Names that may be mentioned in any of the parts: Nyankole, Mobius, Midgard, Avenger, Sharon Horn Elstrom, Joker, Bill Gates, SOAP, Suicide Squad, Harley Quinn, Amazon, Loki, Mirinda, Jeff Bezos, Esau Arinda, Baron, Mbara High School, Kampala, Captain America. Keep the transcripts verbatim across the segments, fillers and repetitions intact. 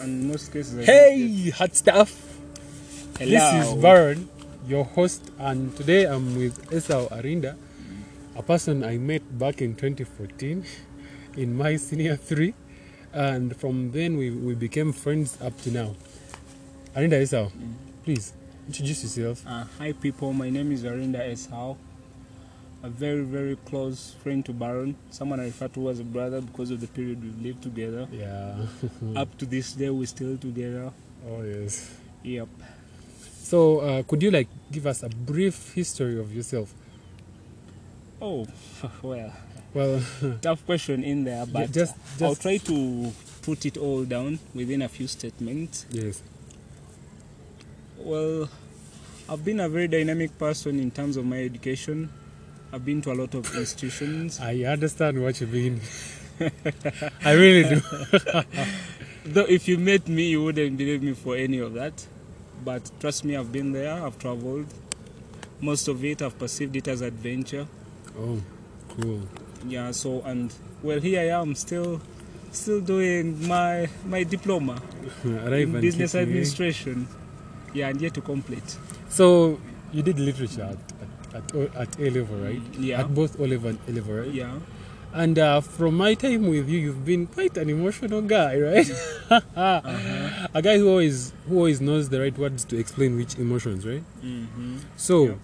And most cases. Hey, hot stuff. Hello. This is Baron, your host, and today I'm with Esau Arinda, a person I met back in twenty fourteen in my senior three, and from then we, we became friends up to now. Arinda Esau, please introduce yourself. Uh, hi people, my name is Arinda Esau, a very very close friend to Baron, someone I refer to as a brother because of the period we've lived together. Yeah. Up to this day we're still together. Oh yes. Yep. So uh, could you like give us a brief history of yourself? Oh well. Well. Tough question in there, but just, just I'll try to put it all down within a few statements. Yes. Well, I've been a very dynamic person in terms of my education. I've been to a lot of institutions. I understand what you mean. I really do. Though if you met me, you wouldn't believe me for any of that. But trust me, I've been there, I've traveled. Most of it, I've perceived it as adventure. Oh, cool. Yeah, so, and, well, here I am still still doing my my diploma in business administration. Yeah, and yet to complete. So, you did literature At, at A level, right? Yeah. At both O level and A level, right? Yeah. And uh, from my time with you, you've been quite an emotional guy, right? uh-huh. A guy who always who always knows the right words to explain which emotions, right? Mm-hmm. So, yeah.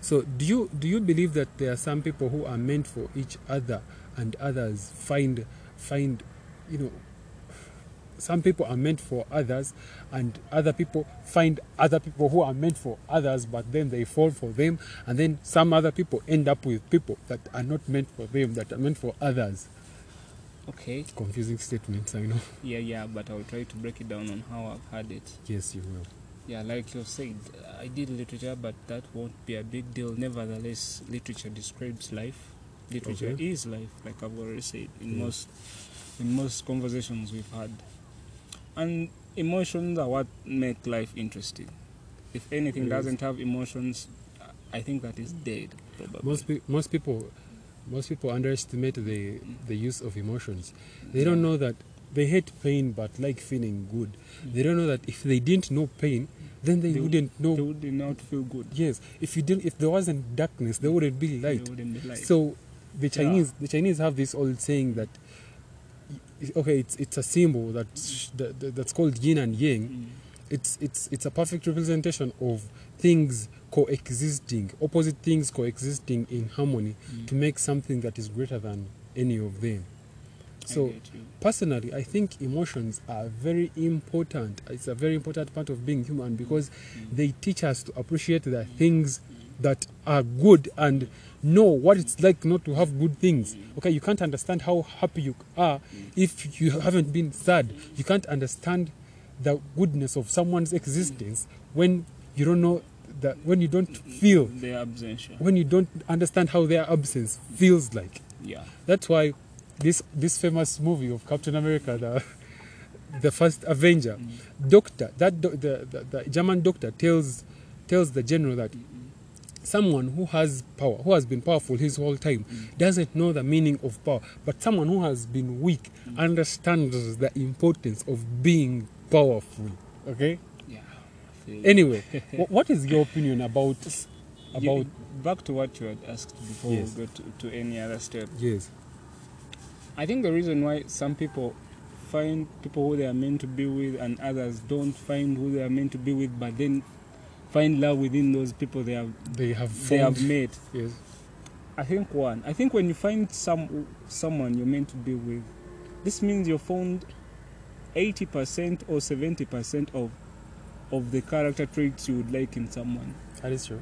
so do you do you believe that there are some people who are meant for each other, and others find find, you know, some people are meant for others, and other people find other people who are meant for others, but then they fall for them, and then some other people end up with people that are not meant for them, that are meant for others? Okay. Confusing statements, I know. Yeah, yeah, but I'll try to break it down on how I've had it. Yes, you will. Yeah, like you've said, I did literature, but that won't be a big deal. Nevertheless, literature describes life. Literature okay. is life, like I've already said in yeah. most in most conversations we've had. And emotions are what make life interesting. If anything yes. doesn't have emotions, I think that is dead. Probably. Most pe- most people, most people underestimate the the use of emotions. They yeah. don't know that they hate pain but like feeling good. Mm-hmm. They don't know that if they didn't know pain, then they, they wouldn't know. They would not feel good. Yes. If you didn't, if there wasn't darkness, there wouldn't be light. There wouldn't be light. So the Chinese, yeah. the Chinese have this old saying that. Okay, it's it's a symbol that, that that's called yin and yang. Mm. It's it's it's a perfect representation of things coexisting, opposite things coexisting in harmony mm. to make something that is greater than any of them. So, personally, I think emotions are very important. It's a very important part of being human because mm. they teach us to appreciate the things that are good and know what it's like not to have good things. Okay, you can't understand how happy you are if you haven't been sad. You can't understand the goodness of someone's existence when you don't know that, when you don't feel their absence, when you don't understand how their absence feels like. Yeah, that's why this this famous movie of Captain America, the the first Avenger, doctor that do, the, the the German doctor tells tells the general that someone who has power, who has been powerful his whole time, mm. doesn't know the meaning of power. But someone who has been weak mm. understands the importance of being powerful. Okay? Yeah. Anyway, w- what is your opinion about... about you, back to what you had asked before yes. we go to, to any other step. Yes. I think the reason why some people find people who they are meant to be with and others don't find who they are meant to be with, but then... find love within those people they have they have formed. they have made. Yes. I think one. I think when you find some someone you're meant to be with, this means you've found eighty percent or seventy percent of of the character traits you would like in someone. That is true.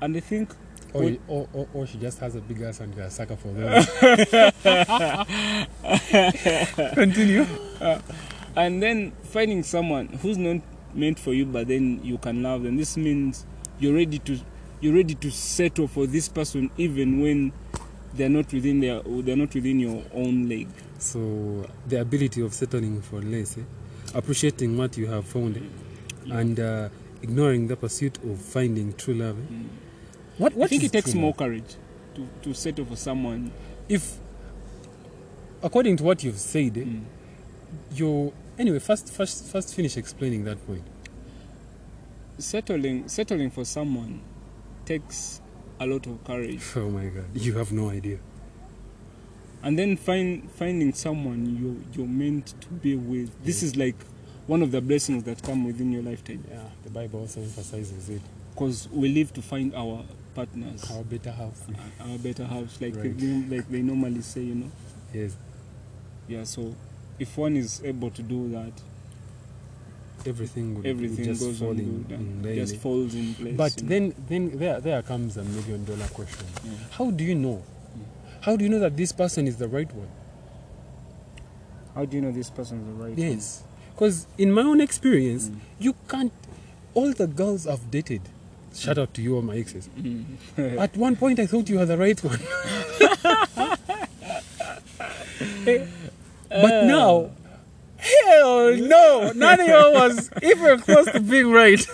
And I think. Or, when, or, or, or she just has a big ass and you're a sucker for them. Continue. Uh, and then finding someone who's not meant for you, but then you can love them. This means you're ready to you're ready to settle for this person, even when they're not within their they're not within your own league. So the ability of settling for less, eh? Appreciating what you have found, eh? Yeah. And uh, ignoring the pursuit of finding true love. Eh? Mm. What, what I think it takes more courage to, to settle for someone. If, according to what you've said, eh, mm. you Anyway, first, first, first finish explaining that point. Settling, settling for someone takes a lot of courage. Oh my God, you have no idea. And then find, finding someone you, you're meant to be with. Yeah. This is like one of the blessings that come within your lifetime. Yeah, the Bible also emphasizes it. Because we live to find our partners. Our better halves. Our, our better halves, like, right. they, like they normally say, you know. Yes. Yeah, so if one is able to do that, everything would, everything would just goes fall in, in line. Just falls in place. But then, then there, there comes a million dollar question. Yeah. How do you know? How do you know that this person is the right one? How do you know this person is the right yes. one? Yes. Because in my own experience, mm. you can't... All the girls I've dated, shout out to you all my exes, mm. at one point I thought you were the right one. hey, but uh, now, hell no! None of y'all was even close to being right.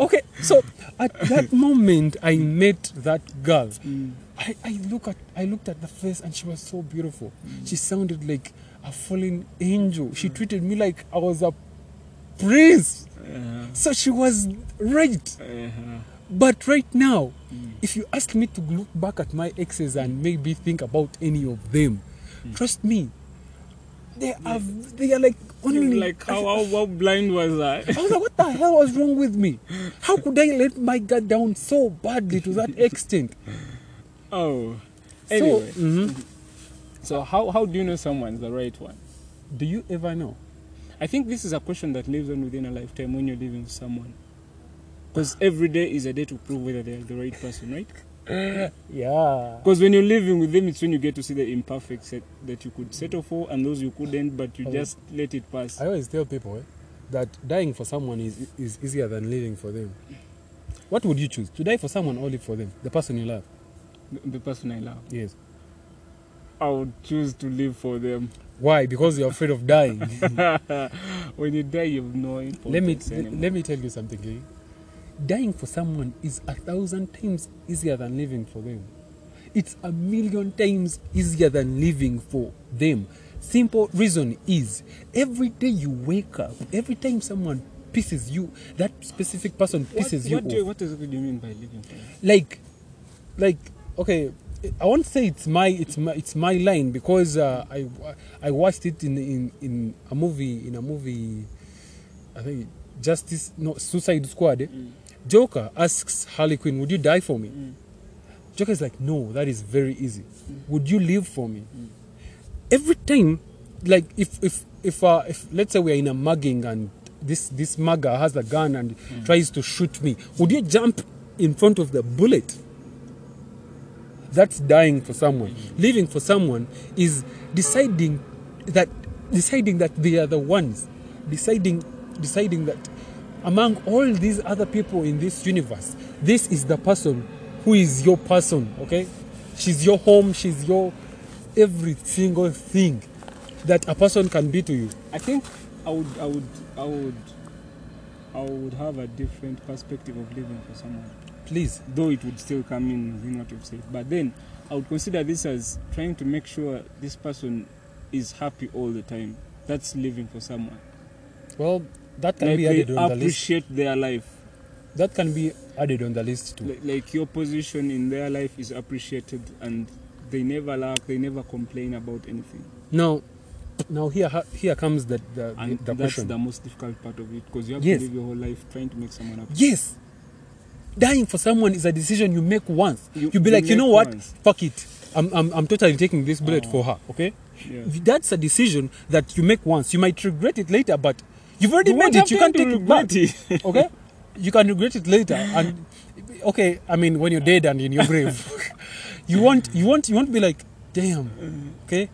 Okay, so at that moment I met that girl. Mm. I, I look at I looked at the face and she was so beautiful. Mm. She sounded like a fallen angel. She treated me like I was a prince. Uh-huh. So she was right. Uh-huh. But right now, mm. if you ask me to look back at my exes and maybe think about any of them, mm. trust me, they are they are like only like how, how, how blind was I? I was like, what the hell was wrong with me? How could I let my guard down so badly to that extent? Oh, anyway. So, mm-hmm. so how, how do you know someone's the right one? Do you ever know? I think this is a question that lives on within a lifetime when you're living with someone. Because every day is a day to prove whether they're the right person, right? Yeah. Because when you're living with them, it's when you get to see the imperfect set that you could settle for and those you couldn't, but you I just mean, let it pass. I always tell people eh, that dying for someone is, is easier than living for them. What would you choose? To die for someone or live for them? The person you love? The person I love. Yes. I would choose to live for them. Why? Because you're afraid of dying. When you die, you have no importance let me t- anymore. Let me tell you something, eh? Dying for someone is a thousand times easier than living for them. It's a million times easier than living for them. Simple reason is, every day you wake up, every time someone pisses you, that specific person pisses what, you what off. Do you, what is it you mean by living for them? Like, like, okay... I won't say it's my it's my it's my line because uh, I I watched it in, in in a movie in a movie I think Justice no Suicide Squad. Eh? Mm. Joker asks Harley Quinn, "Would you die for me?" Mm. Joker is like, "No, that is very easy. Mm. Would you live for me?" Mm. Every time, like if if if, uh, if let's say we are in a mugging and this this mugger has a gun and mm. tries to shoot me, would you jump in front of the bullet? That's dying for someone. Mm-hmm. Living for someone is deciding that deciding that they are the ones. Deciding deciding that among all these other people in this universe, this is the person who is your person, okay? She's your home, she's your every single thing that a person can be to you. I think I would I would I would I would have a different perspective of living for someone. Please, though it would still come in within what you've said. But then I would consider this as trying to make sure this person is happy all the time. That's living for someone. Well, that can like be added on the list. They appreciate their life. That can be added on the list too. Like, like your position in their life is appreciated and they never lack, they never complain about anything. Now, now here here comes the, the, and the, the that's question. That's the most difficult part of it because you have yes. to live your whole life trying to make someone happy. Yes. Dying for someone is a decision you make once. You, You'll be you like, you know what? Once. Fuck it. I'm, I'm, I'm totally taking this bullet oh. for her. Okay? Yeah. That's a decision that you make once. You might regret it later, but you've already you made it. You can't take it back. It. Okay? You can regret it later. And okay, I mean, when you're dead and in your grave, you won't, you won't, you won't be like, damn. Okay?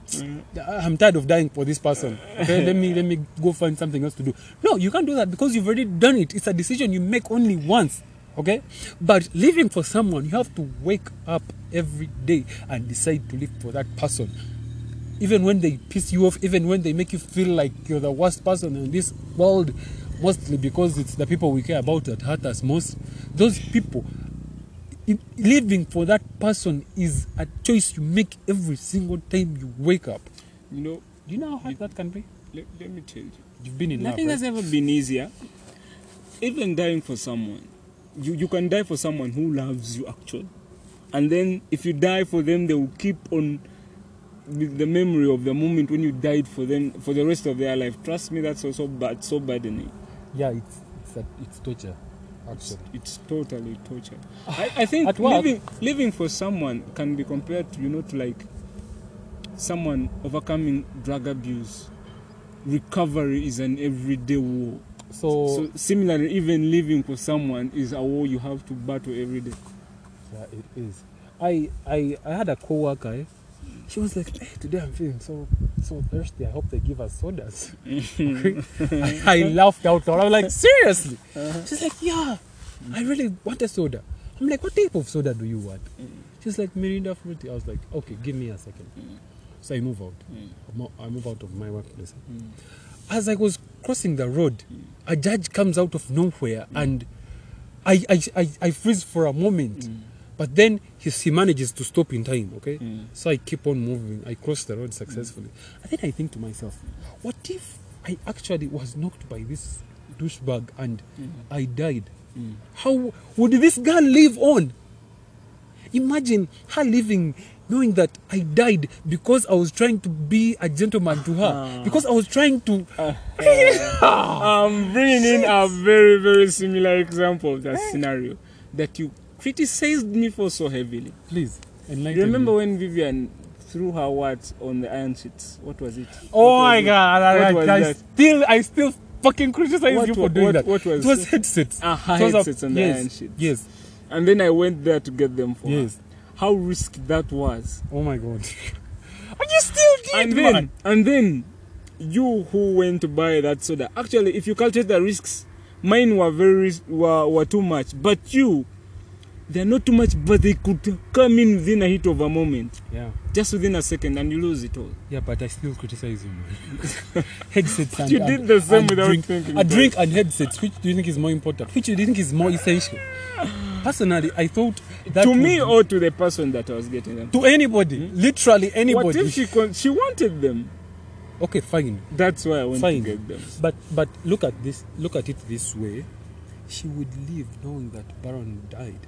I'm tired of dying for this person. Okay? Let me, let me go find something else to do. No, you can't do that because you've already done it. It's a decision you make only once. Okay? But living for someone, you have to wake up every day and decide to live for that person. Even when they piss you off, even when they make you feel like you're the worst person in this world, mostly because it's the people we care about that hurt us most. Those people, living for that person is a choice you make every single time you wake up. You know, do you know how hard that can be? let, let me tell you, you've been in nothing love, right? Has ever been easier. Even dying for someone, you, you can die for someone who loves you actually, and then if you die for them, they will keep on with the memory of the moment when you died for them for the rest of their life. Trust me, that's also bad, so burdening. Yeah, it's it's, a, it's torture. Actually, it's, it's totally torture. I, I think living living for someone can be compared to, you know, to like someone overcoming drug abuse. Recovery is an everyday war. So, so similarly, even living for someone is a war you have to battle every day. Yeah, it is. I I, I had a co-worker. Eh? She was like, hey, today I'm feeling so so thirsty. I hope they give us sodas. I laughed out loud. I was like, seriously? Uh-huh. She's like, yeah, I really want a soda. I'm like, what type of soda do you want? She's like, Mirinda fruity. I was like, okay, give me a second. So I move out. I move out of my workplace. As I was crossing the road, a judge comes out of nowhere and I I, I, I freeze for a moment. But then he, he manages to stop in time, okay? Mm. So I keep on moving. I cross the road successfully. Mm. And then I think to myself, what if I actually was knocked by this douchebag and mm. I died? Mm. How would this girl live on? Imagine her living knowing that I died because I was trying to be a gentleman to her. Uh, because I was trying to... Uh, uh, I'm bringing in a very, very similar example of that hey. scenario that you... criticized me for so heavily. Please, enlighten Remember me. When Vivian threw her words on the iron sheets? What was it? Oh my God! I, I, I still, I still fucking criticize what you for was, doing what, that. What was it? Was headsets. Uh, it was headsets a, on yes, the iron sheets. Yes. And then I went there to get them for yes. her. How risky that was! Oh my God! And you still did, and man. Then, and then, you who went to buy that soda. Actually, if you calculate the risks, mine were very were, were too much. But you. They're not too much, but they could come in within a hit of a moment. Yeah. Just within a second, and you lose it all. Yeah, but I still criticize you. Headsets and... You did the same without drink, thinking. A drink and headsets, which do you think is more important? Which do you think is more essential? Personally, I thought... That to me or to the person that I was getting them? To anybody. Hmm? Literally anybody. What if she, con- she wanted them? Okay, fine. That's why I want fine. to get them. But, but look at this. Look at it this way. She would live knowing that Baron died.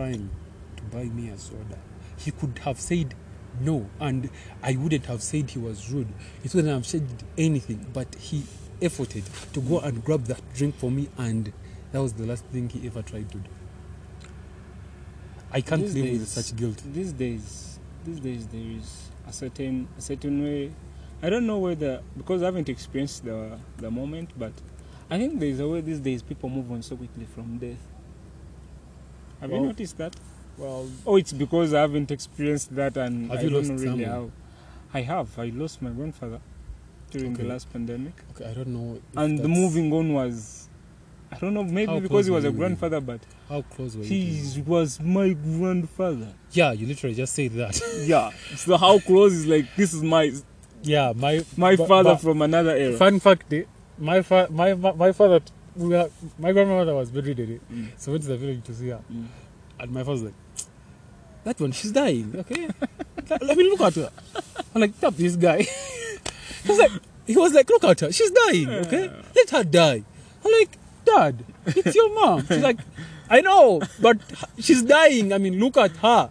Trying to buy me a soda. He could have said no, and I wouldn't have said he was rude. It wouldn't have said anything, but he efforted to go and grab that drink for me, and that was the last thing he ever tried to do. I can't live with such guilt. These days, these days there is a certain, a certain way. I don't know whether, because I haven't experienced the the moment, but I think there is a way these days people move on so quickly from death. Have well, you noticed that? Well, oh, it's because I haven't experienced that, and I don't really how. I have. I lost my grandfather during okay. the last pandemic. Okay, I don't know. And the moving on was, I don't know, maybe because he was a grandfather, you? but how close were he you was my grandfather. Yeah, you literally just said that. Yeah. So how close is like this is my. Yeah, my my but, father but, from another era. Fun fact, eh? my fa- my my, my father. T- We were, my grandmother was bedridden, mm. so we went to the village to see her. Mm. And my father's like, that one, she's dying, okay? I mean, look at her. I'm like, tap this guy. He was like, he was like, look at her, she's dying, okay? Let her die. I'm like, Dad, it's your mom. She's like, I know, but she's dying. I mean, look at her.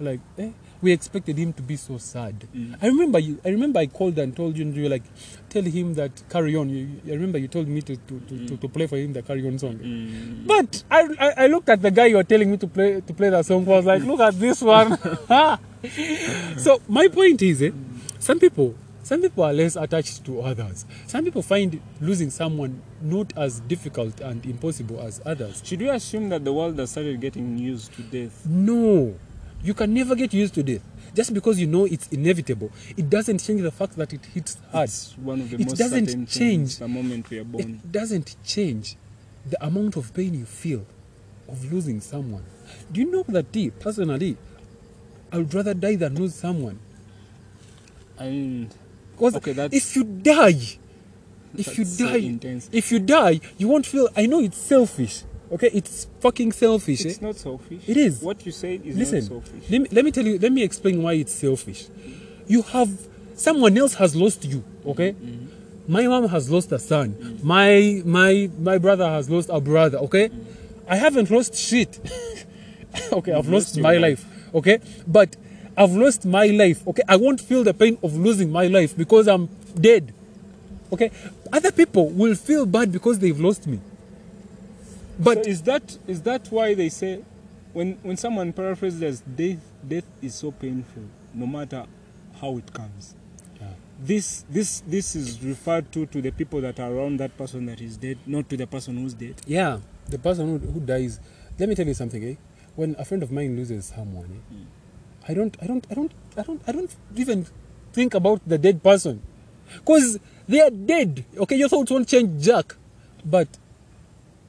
I'm like, eh? We expected him to be so sad. Mm. I remember you. I remember I called and told you, and you were like, tell him that carry on. You, I remember you told me to to, to, mm. to, to play for him the carry on song. Mm. But I, I I looked at the guy you were telling me to play to play that song. I was like, look at this one. So my point is, eh, some people some people are less attached to others. Some people find losing someone not as difficult and impossible as others. Should we assume that the world has started getting used to death? No. You can never get used to death. Just because you know it's inevitable, it doesn't change the fact that it hits hard. It's one of the it most doesn't certain change. Things the moment we are born. It doesn't change the amount of pain you feel of losing someone. Do you know that, T, personally, I would rather die than lose someone? And because okay, that's, if you die, if you die, so if you die, you won't feel. I know it's selfish. Okay, it's fucking selfish. It's eh? not selfish. It is. What you said is Listen, not selfish. Let me, let me tell you, let me explain why it's selfish. You have, someone else has lost you, okay? Mm-hmm. My mom has lost a son. My my my brother has lost a brother. Okay, I haven't lost shit. Okay, I've lost, lost my life. life. Okay, but I've lost my life. Okay, I won't feel the pain of losing my life because I'm dead. Okay, other people will feel bad because they've lost me. But so is that is that why they say when when someone paraphrases death death is so painful no matter how it comes. Yeah. This this this is referred to to the people that are around that person that is dead, not to the person who's dead. Yeah, the person who, who dies. Let me tell you something, eh? When a friend of mine loses someone, eh? Mm. I don't I don't I don't I don't I don't even think about the dead person. Because they are dead. Okay, your thoughts won't change jack. But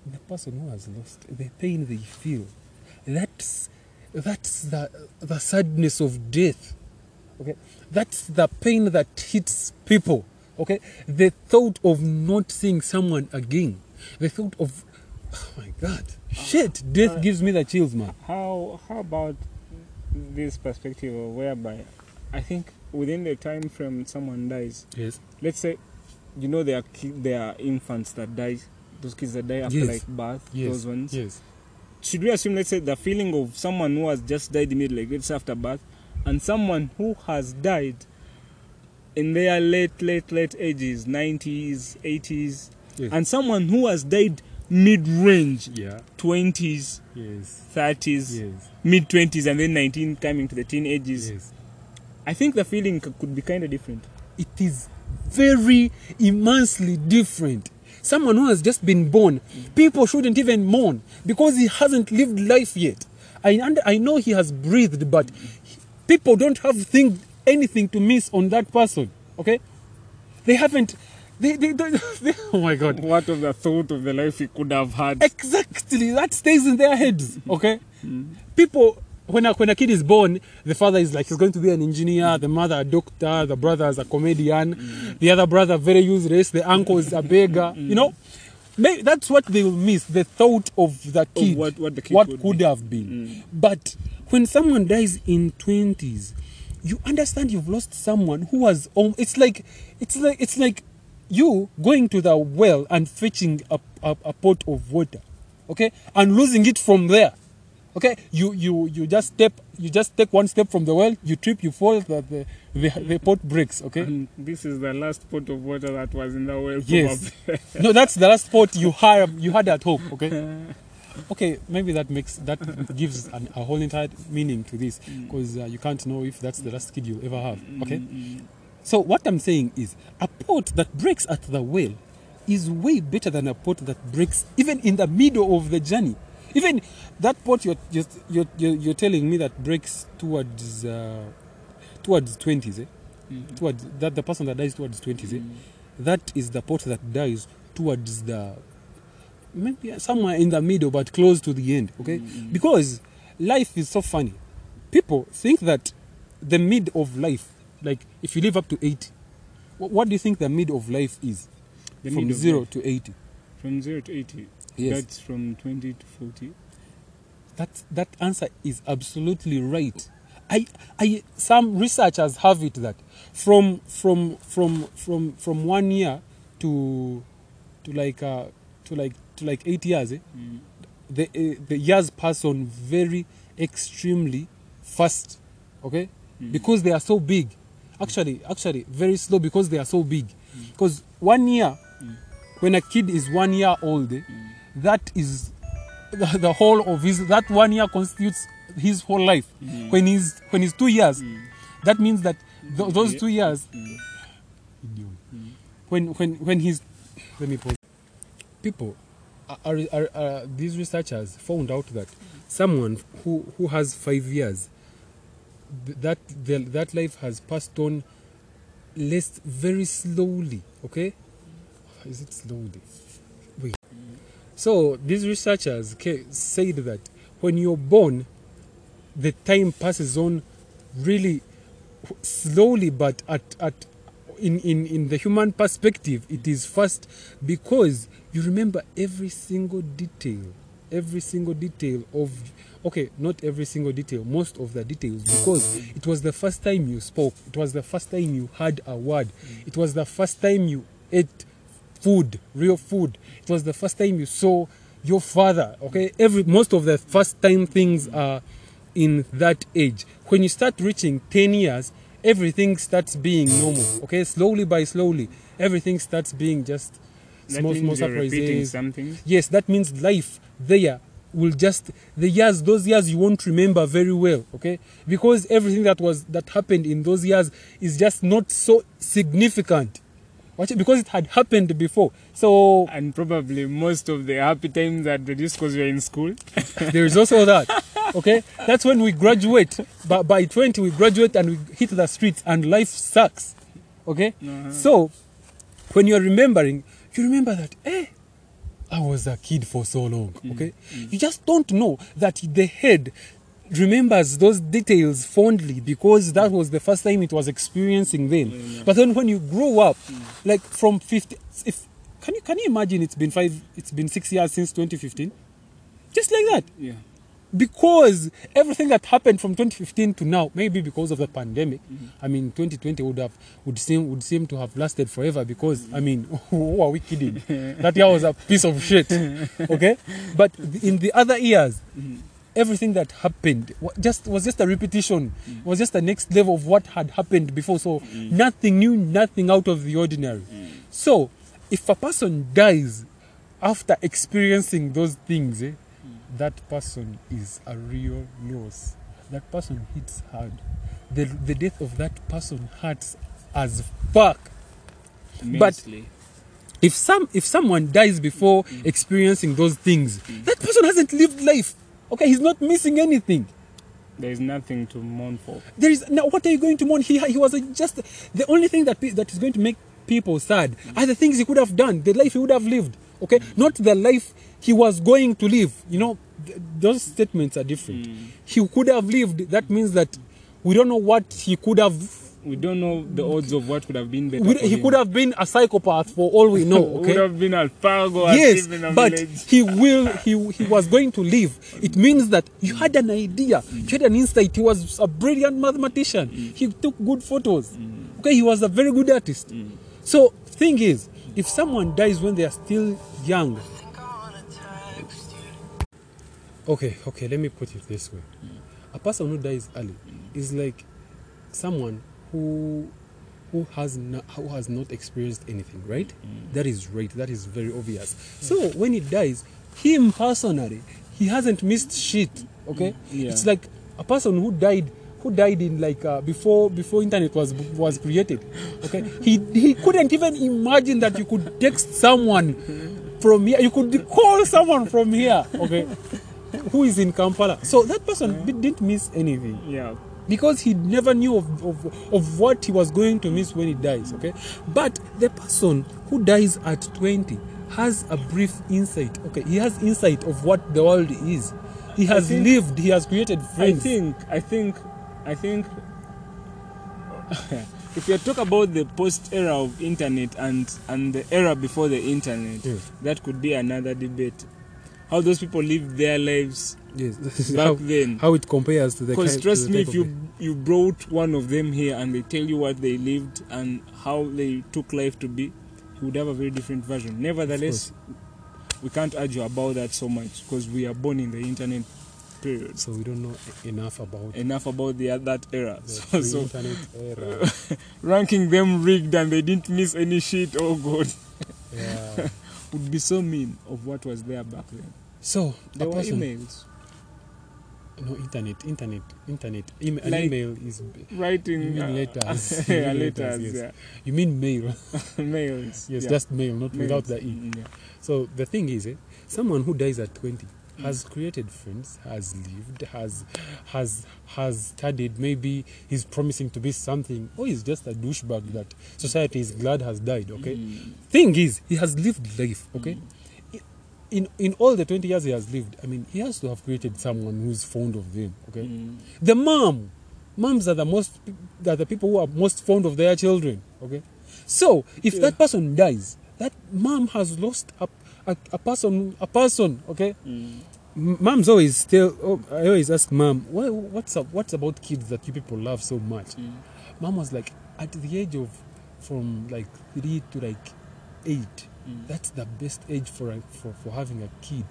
the person who has lost, the pain they feel, that's that's the the sadness of death. Okay, that's the pain that hits people. Okay, the thought of not seeing someone again, the thought of, oh my God, shit, death uh, gives me the chills, man. How how about this perspective whereby, I think within the time frame someone dies. Yes. Let's say, you know, there are there are infants that die. Those kids that die after yes. like birth, yes. those ones. Yes. Should we assume, let's say, the feeling of someone who has just died immediately, like it's after birth, and someone who has died in their late, late, late ages, nineties, eighties, yes. and someone who has died mid-range, yeah. twenties, yes. thirties, yes. mid-twenties, and then nineteen coming to the teen ages. Yes. I think the feeling could be kind of different. It is very immensely different. Someone who has just been born, people shouldn't even mourn because he hasn't lived life yet. I under, I know he has breathed, but he, people don't have thing, anything to miss on that person. Okay, they haven't. They, they, they, they, oh my God! What of the thought of the life he could have had? Exactly, that stays in their heads. Okay, mm. people. When a, when a kid is born, the father is like, he's going to be an engineer, the mother a doctor, the brother is a comedian, mm. the other brother very useless, the uncle is a beggar. Mm. You know, may, that's what they will miss, the thought of the kid, of what, what, the kid what could be. have been. Mm. But when someone dies in twenties, you understand you've lost someone who has, it's like, it's like, it's like you going to the well and fetching a, a, a pot of water, okay, and losing it from there. Okay, you, you, you just step, you just take one step from the well, you trip, you fall, the the, the, the pot breaks, okay? And this is the last pot of water that was in the well. Yes. No, that's the last pot you had, you had at home, okay? Okay, maybe that makes, that gives an, a whole entire meaning to this, because uh, you can't know if that's the last kid you'll ever have, okay? So what I'm saying is, a pot that breaks at the well is way better than a pot that breaks even in the middle of the journey. Even that pot you're, you're, you're, you're telling me that breaks towards uh, towards twenties, eh? Mm-hmm. Towards that the person that dies towards twenties, mm-hmm. eh? That is the pot that dies towards the maybe somewhere in the middle but close to the end, okay? Mm-hmm. Because life is so funny. People think that the mid of life, like if you live up to eighty, what, what do you think the mid of life is? The from zero life. to eighty. From zero to eighty. Yes. That's from twenty to forty. That that answer is absolutely right. I I some researchers have it that from from from from from one year to to like uh, to like to like eight years, eh? Mm. the uh, the years pass on very extremely fast. Okay, mm. because they are so big. Actually, actually, very slow because they are so big. Because mm. one year, mm. when a kid is one year old. Eh? Mm. That is the, the whole of his, that one year constitutes his whole life. Mm. When he's when he's two years, mm. that means that th- those two years, mm. when when when he's, let me pause. People, are, are, are these researchers found out that someone who, who has five years, that that life has passed on, less very slowly. Okay, is it slowly? Wait. So these researchers said that when you're born, the time passes on really slowly, but at, at in, in, in the human perspective, it is fast because you remember every single detail, every single detail of, okay, not every single detail, most of the details, because it was the first time you spoke, it was the first time you heard a word, it was the first time you ate food, real food. It was the first time you saw your father, okay? Every, most of the first time things are in that age. When you start reaching ten years, everything starts being normal, okay? Slowly by slowly, everything starts being just small, small surprises. Something. Yes, that means life there will just, the years, those years you won't remember very well, okay? Because everything that was, that happened in those years is just not so significant. Because it had happened before, so and probably most of the happy times are reduced because you're in school. There is also that, okay. That's when we graduate. But by twenty, we graduate and we hit the streets, and life sucks, okay. Uh-huh. So when you're remembering, you remember that, eh, I was a kid for so long, okay. Mm-hmm. You just don't know that the head remembers those details fondly because that was the first time it was experiencing them. Yeah, yeah. But then when you grow up, mm. like from fifty, if can you can you imagine it's been five, it's been six years since twenty fifteen, just like that. Yeah. Because everything that happened from twenty fifteen to now, maybe because of the pandemic, mm-hmm. I mean, twenty twenty would have would seem would seem to have lasted forever because mm-hmm. I mean, who are we kidding? That year was a piece of shit. Okay, but in the other years. Mm-hmm. Everything that happened just was just a repetition, mm. was just the next level of what had happened before. So mm. nothing new, nothing out of the ordinary. Mm. So if a person dies after experiencing those things, eh, mm. that person is a real loss. That person hits hard. The, the death of that person hurts as fuck. Immensely. But if some if someone dies before mm. experiencing those things, mm. that person hasn't lived life. Okay, he's not missing anything. There is nothing to mourn for. There is now. What are you going to mourn? He he was a, just the only thing that that is going to make people sad mm. are the things he could have done, the life he would have lived. Okay, mm. not the life he was going to live. You know, th- those statements are different. Mm. He could have lived. That means that we don't know what he could have. We don't know the odds of what could have been better. We, he him. could have been a psychopath for all we know. Okay, would have been Alpago. Yes, in a but village. he will. He he was going to live. It means that you had an idea, mm. you had an insight. He was a brilliant mathematician. Mm. He took good photos. Mm. Okay, he was a very good artist. Mm. So thing is, if someone dies when they are still young, okay, okay. Let me put it this way: a person who dies early is like someone who who has not, who has not experienced anything, right? Mm. That is right. That is very obvious. Mm. So when he dies, him personally, he hasn't missed shit. Okay, yeah. It's like a person who died who died in like uh, before before internet was was created. Okay, he he couldn't even imagine that you could text someone from here, you could call someone from here. Okay, who is in Kampala? So that person didn't miss anything. Yeah. Because he never knew of, of, of what he was going to miss when he dies, okay? But the person who dies at twenty has a brief insight, okay? He has insight of what the world is. He has think, lived, he has created friends. I think, I think, I think, if you talk about the post-era of internet and, and the era before the internet, yes. that could be another debate. How those people lived their lives yes. back how, then. How it compares to the kind of because trust me, if you, you brought one of them here and they tell you what they lived and how they took life to be, you would have a very different version. Nevertheless, we can't argue about that so much because we are born in the internet period. So we don't know enough about... Enough about the, that era. The so, so internet era. Ranking them rigged and they didn't miss any shit, oh God. Yeah. Would be so mean of what was there back then. So there were emails. No internet, internet, internet. Email, like an email is writing you mean uh, letters. Yeah, letters. Yes. Yeah. You mean mail? Mails. Yes, yeah. Just mail, not mails. Without the e. Yeah. So the thing is, eh, someone who dies at twenty mm. has created friends, has lived, has, has, has studied. Maybe he's promising to be something, or he's just a douchebag that society is glad has died. Okay. Mm. Thing is, he has lived life. Okay. Mm. In in all the twenty years he has lived, I mean, he has to have created someone who's fond of them. Okay, mm. the mom, moms are the most, are the people who are most fond of their children. Okay, so if yeah. that person dies, that mom has lost a a, a person, a person. Okay, mm. moms always still. Oh, I always ask mom, what, what's up? What's about kids that you people love so much? Mm. Mom was like, at the age of, from like three to like eight. Mm. That's the best age for, a, for for having a kid.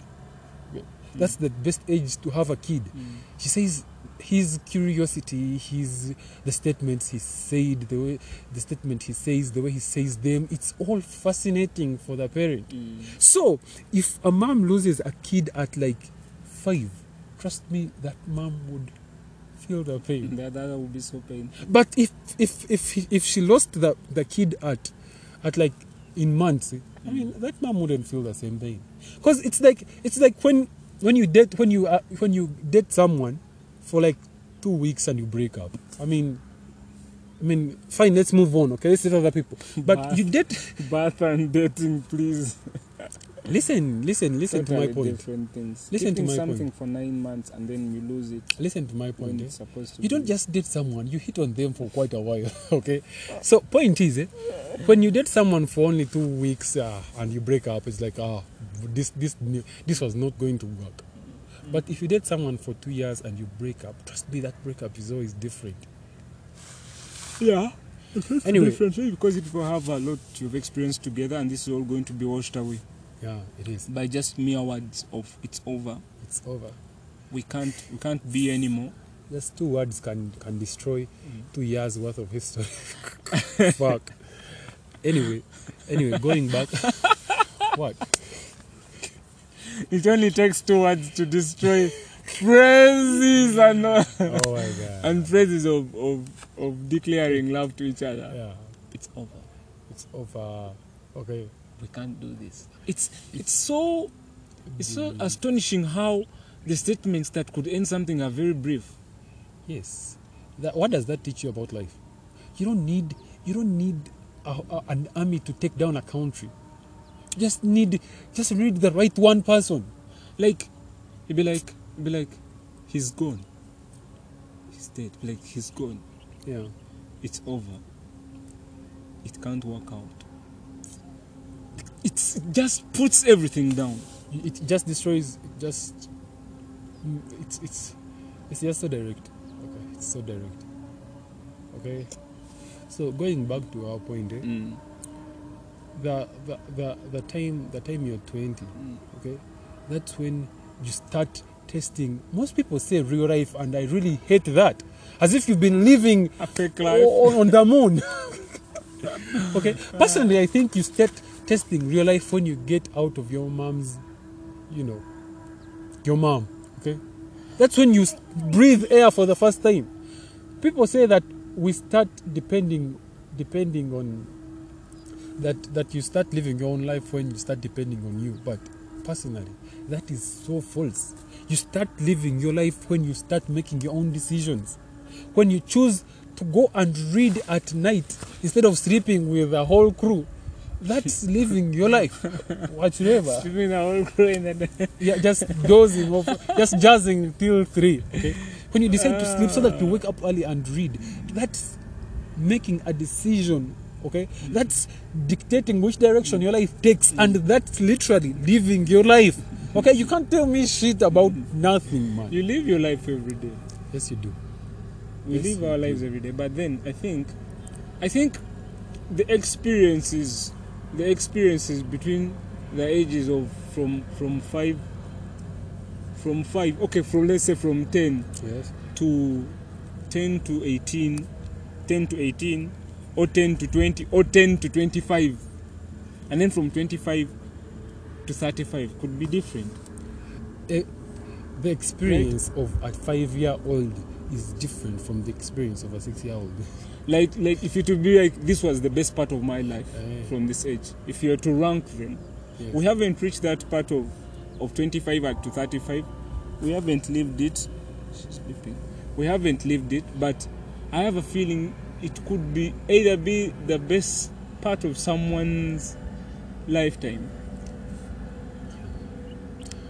Yeah. That's mm. the best age to have a kid. Mm. She says his curiosity, his the statements he said, the way the statement he says, the way he says them, it's all fascinating for the parent. Mm. So if a mom loses a kid at like five, trust me, that mom would feel the pain. That, that would be so pain. But if if if if she lost the the kid at at like in months, I mean, that mom wouldn't feel the same pain. Because it's like it's like when when you date when you uh, when you date someone for like two weeks and you break up. I mean, I mean, fine, let's move on, okay? Let's see other people. But bath, you date bath and dating, please. Listen, listen, listen totally to my point. Different things. Listen Keeping to my something point. For nine months and then you lose it. Listen to my point. Eh? It's supposed to you don't be. Just date someone. You hit on them for quite a while, okay? So point is, eh, when you date someone for only two weeks uh, and you break up, it's like ah, this this this was not going to work. But if you date someone for two years and you break up, trust me, that breakup is always different. Yeah. It's anyway, different because people have a lot of experience together, and this is all going to be washed away. Yeah, it is. By just mere words of it's over. It's over. We can't we can't be anymore. Just two words can can destroy mm. two years worth of history. Fuck. Anyway, anyway, going back. What? It only takes two words to destroy phrases and uh, oh my God. And phrases of, of of declaring love to each other. Yeah. It's over. It's over. Okay. We can't do this. It's it's so it's so astonishing how the statements that could end something are very brief. Yes. That, what does that teach you about life? You don't need you don't need a, a, an army to take down a country. You just need just read the right one person. Like he'd be like he'd be like he's gone. He's dead. Like he's gone. Yeah. It's over. It can't work out. It just puts everything down. It just destroys. It just it's it's it's just so direct. Okay, it's so direct. Okay, so going back to our point, eh? mm. the, the the the time the time you're twenty, mm. okay, that's when you start testing. Most people say real life, and I really hate that. As if you've been living a fake life on, on the moon. Okay, personally, I think you start testing real life when you get out of your mom's, you know, your mom, okay? That's when you breathe air for the first time. People say that we start depending, depending on, that, that you start living your own life when you start depending on you. But personally, that is so false. You start living your life when you start making your own decisions. When you choose to go and read at night instead of sleeping with a whole crew. That's living your life, whatever. Sleeping the whole crew in the day. Yeah, just dozing, off, just jazzing till three. Okay, when you decide to sleep so that you wake up early and read, that's making a decision. Okay, that's dictating which direction your life takes, and that's literally living your life. Okay, you can't tell me shit about nothing, man. You live your life every day. Yes, you do. We yes, live our lives do. every day, but then I think, I think, the experiences. The experiences between the ages of from from five from five okay from let's say from ten yes. to ten to eighteen, ten to eighteen, or ten to twenty, or ten to twenty five, and then from twenty five to thirty five could be different. Uh, the experience right? of a five year old is different from the experience of a six year old. Like, like if it would be like, this was the best part of my life uh, from this age. If you were to rank them, yes. we haven't reached that part of, of twenty-five to thirty-five. We haven't lived it. She's sleeping. We haven't lived it, but I have a feeling it could be either be the best part of someone's lifetime.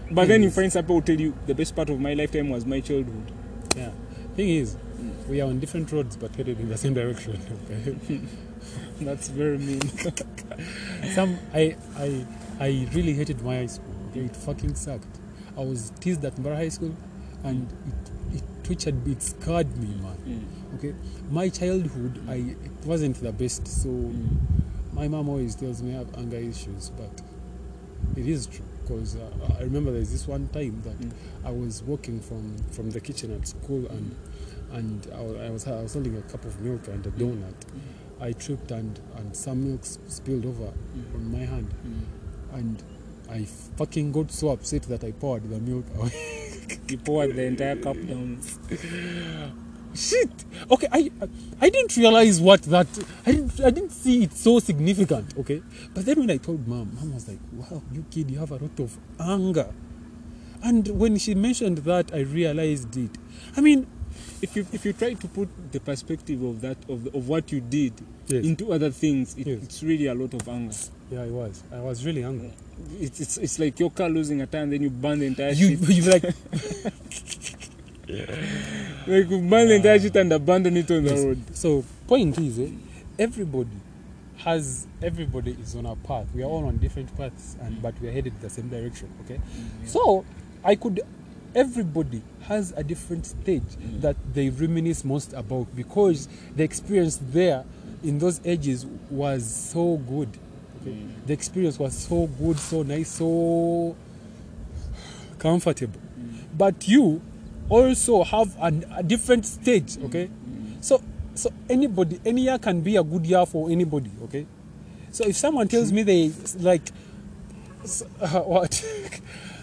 But thing then you find people who tell you the best part of my lifetime was my childhood. Yeah. Thing is, we are on different roads but headed in the same direction. Okay. That's very mean. Some I I I really hated my high school. Okay, it fucking sucked. I was teased at Mbara High School, and it it tortured me. It scarred me, man. Mm. Okay, my childhood I it wasn't the best. So mm. My mom always tells me I have anger issues, but it is true, because uh, I remember there's this one time that mm. I was walking from, from the kitchen at school, and and I, I was I was holding a cup of milk and a donut. Mm. I tripped and, and some milk spilled over mm. on my hand, mm. and I fucking got so upset that I poured the milk away. You poured the entire cup down. Shit. Okay, I, I I didn't realize what that. I didn't I didn't see it so significant. Okay, but then when I told mom, mom was like, "Wow, you kid, you have a lot of anger." And when she mentioned that, I realized it. I mean, if you if you try to put the perspective of that of of what you did yes. into other things, it, yes. it's really a lot of anger. Yeah, I was. I was really angry. It's it's it's like your car losing a tire, and then you burn the entire shit. You you like. Yeah. Like we burn the entire shit and abandon it on the yes. road. So point is, eh, everybody has everybody is on a path. We are all on different paths, and but we are headed the same direction. Okay, mm-hmm. so I could. Everybody has a different stage mm-hmm. that they reminisce most about, because the experience there in those ages was so good. Okay? Mm-hmm. The experience was so good, so nice, so comfortable. Mm-hmm. But you also have an, a different stage, okay? Mm-hmm. So so anybody, any year can be a good year for anybody, okay? So if someone tells me they, like, uh, what?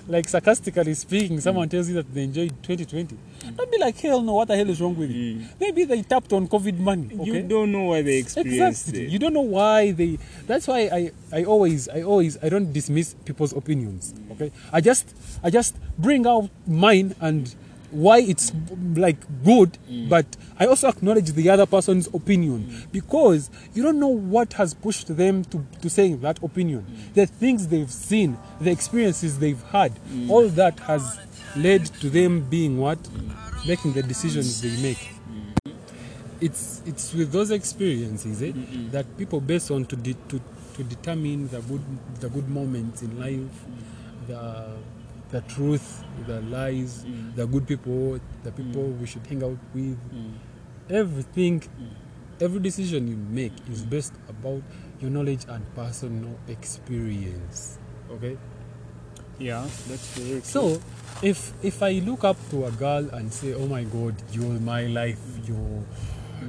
like sarcastically speaking, someone mm. tells you that they enjoyed twenty twenty. Mm. I'd be like, hell no, what the hell is wrong with you? Mm. Maybe they tapped on COVID money. Okay? You don't know why they experienced exactly. it. You don't know why they... That's why I, I always, I always, I don't dismiss people's opinions, mm. okay? I just, I just bring out mine and why it's like good, mm. but I also acknowledge the other person's opinion mm. because you don't know what has pushed them to, to saying that opinion. Mm. The things they've seen, the experiences they've had, mm. all that has led to them being what? Mm. Making the decisions they make. Mm. It's it's with those experiences eh, mm-hmm. that people base on to, de- to to determine the good the good moments in life, mm. the the truth, the lies, mm. the good people, the people mm. we should hang out with. Mm. Everything, mm. every decision you make is based about your knowledge and personal experience. Okay? Yeah, that's very so, cool. if if I look up to a girl and say, oh my God, you're my life, you're,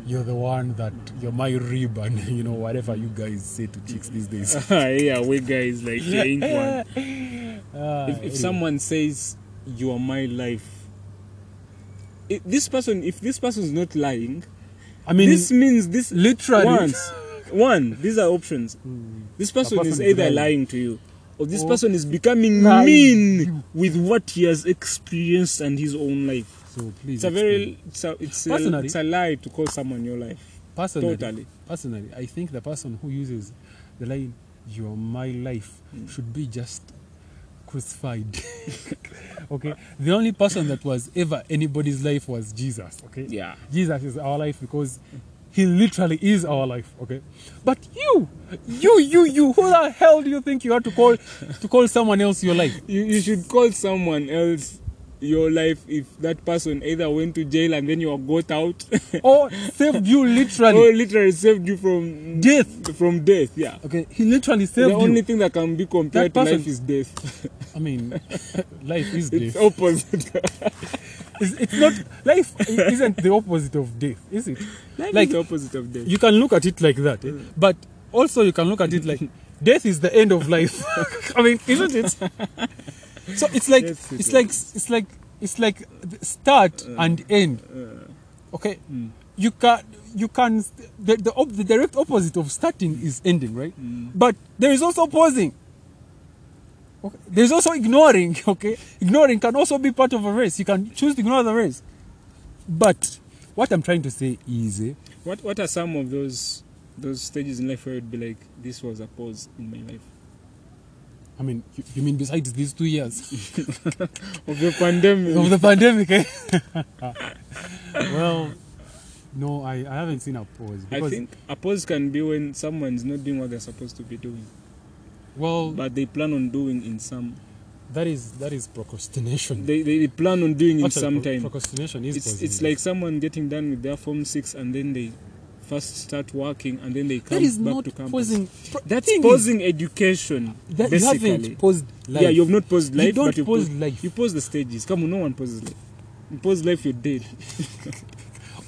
you're the one that, you're my rib, and you know, whatever you guys say to chicks these days. Yeah, we guys, like, you ain't one. Ah, if if yeah. someone says you are my life, if this person, if this person is not lying, I mean, this means this literally. Once, one, these are options. Mm. This person, person is either lying. lying to you, or this or person is becoming lying. mean with what he has experienced and his own life. So please, it's a very, it's a, it's, a, it's a lie to call someone your life. Personally, totally. Personally, I think the person who uses the line "you are my life" mm. should be just crucified. Okay, the only person that was ever anybody's life was Jesus. Okay, yeah, Jesus is our life because he literally is our life. Okay, but you you you you who the hell do you think you are to call to call someone else your life? You, you should call someone else your life if that person either went to jail and then you are got out, or saved you literally, or literally saved you from death. From death, yeah. Okay, he literally saved you. The only you. thing that can be compared that to person, life is death. I mean, life is death. It's opposite. it's, it's not life. Isn't the opposite of death, is it? Life like, is the opposite of death. You can look at it like that, eh? Mm. But also you can look at it like death is the end of life. I mean, isn't it? So it's like yes, it it's is. like it's like it's like start uh, and end. Uh, okay, mm. you can you can the the, op, the direct opposite of starting is ending, right? Mm. But there is also pausing. Okay, there is also ignoring. Okay, ignoring can also be part of a race. You can choose to ignore the race. But what I'm trying to say is, eh, what what are some of those those stages in life where it'd be like this was a pause in my life? I mean, you, you mean besides these two years of the pandemic? Of the pandemic, eh? Well, no, I, I haven't seen a pause. I think a pause can be when someone's not doing what they're supposed to be doing. Well, but they plan on doing in some. That is that is procrastination. They they, they plan on doing in some pro- time. Procrastination is. It's, it's like someone getting done with their form six and then they first start working and then they come back to campus. That is not posing. Pro- That's posing is, education, that basically. You haven't posed life. Yeah, you've not posed life. You don't but pose you, life. You pose the stages. Come on, no one poses life. You pose life, you're dead.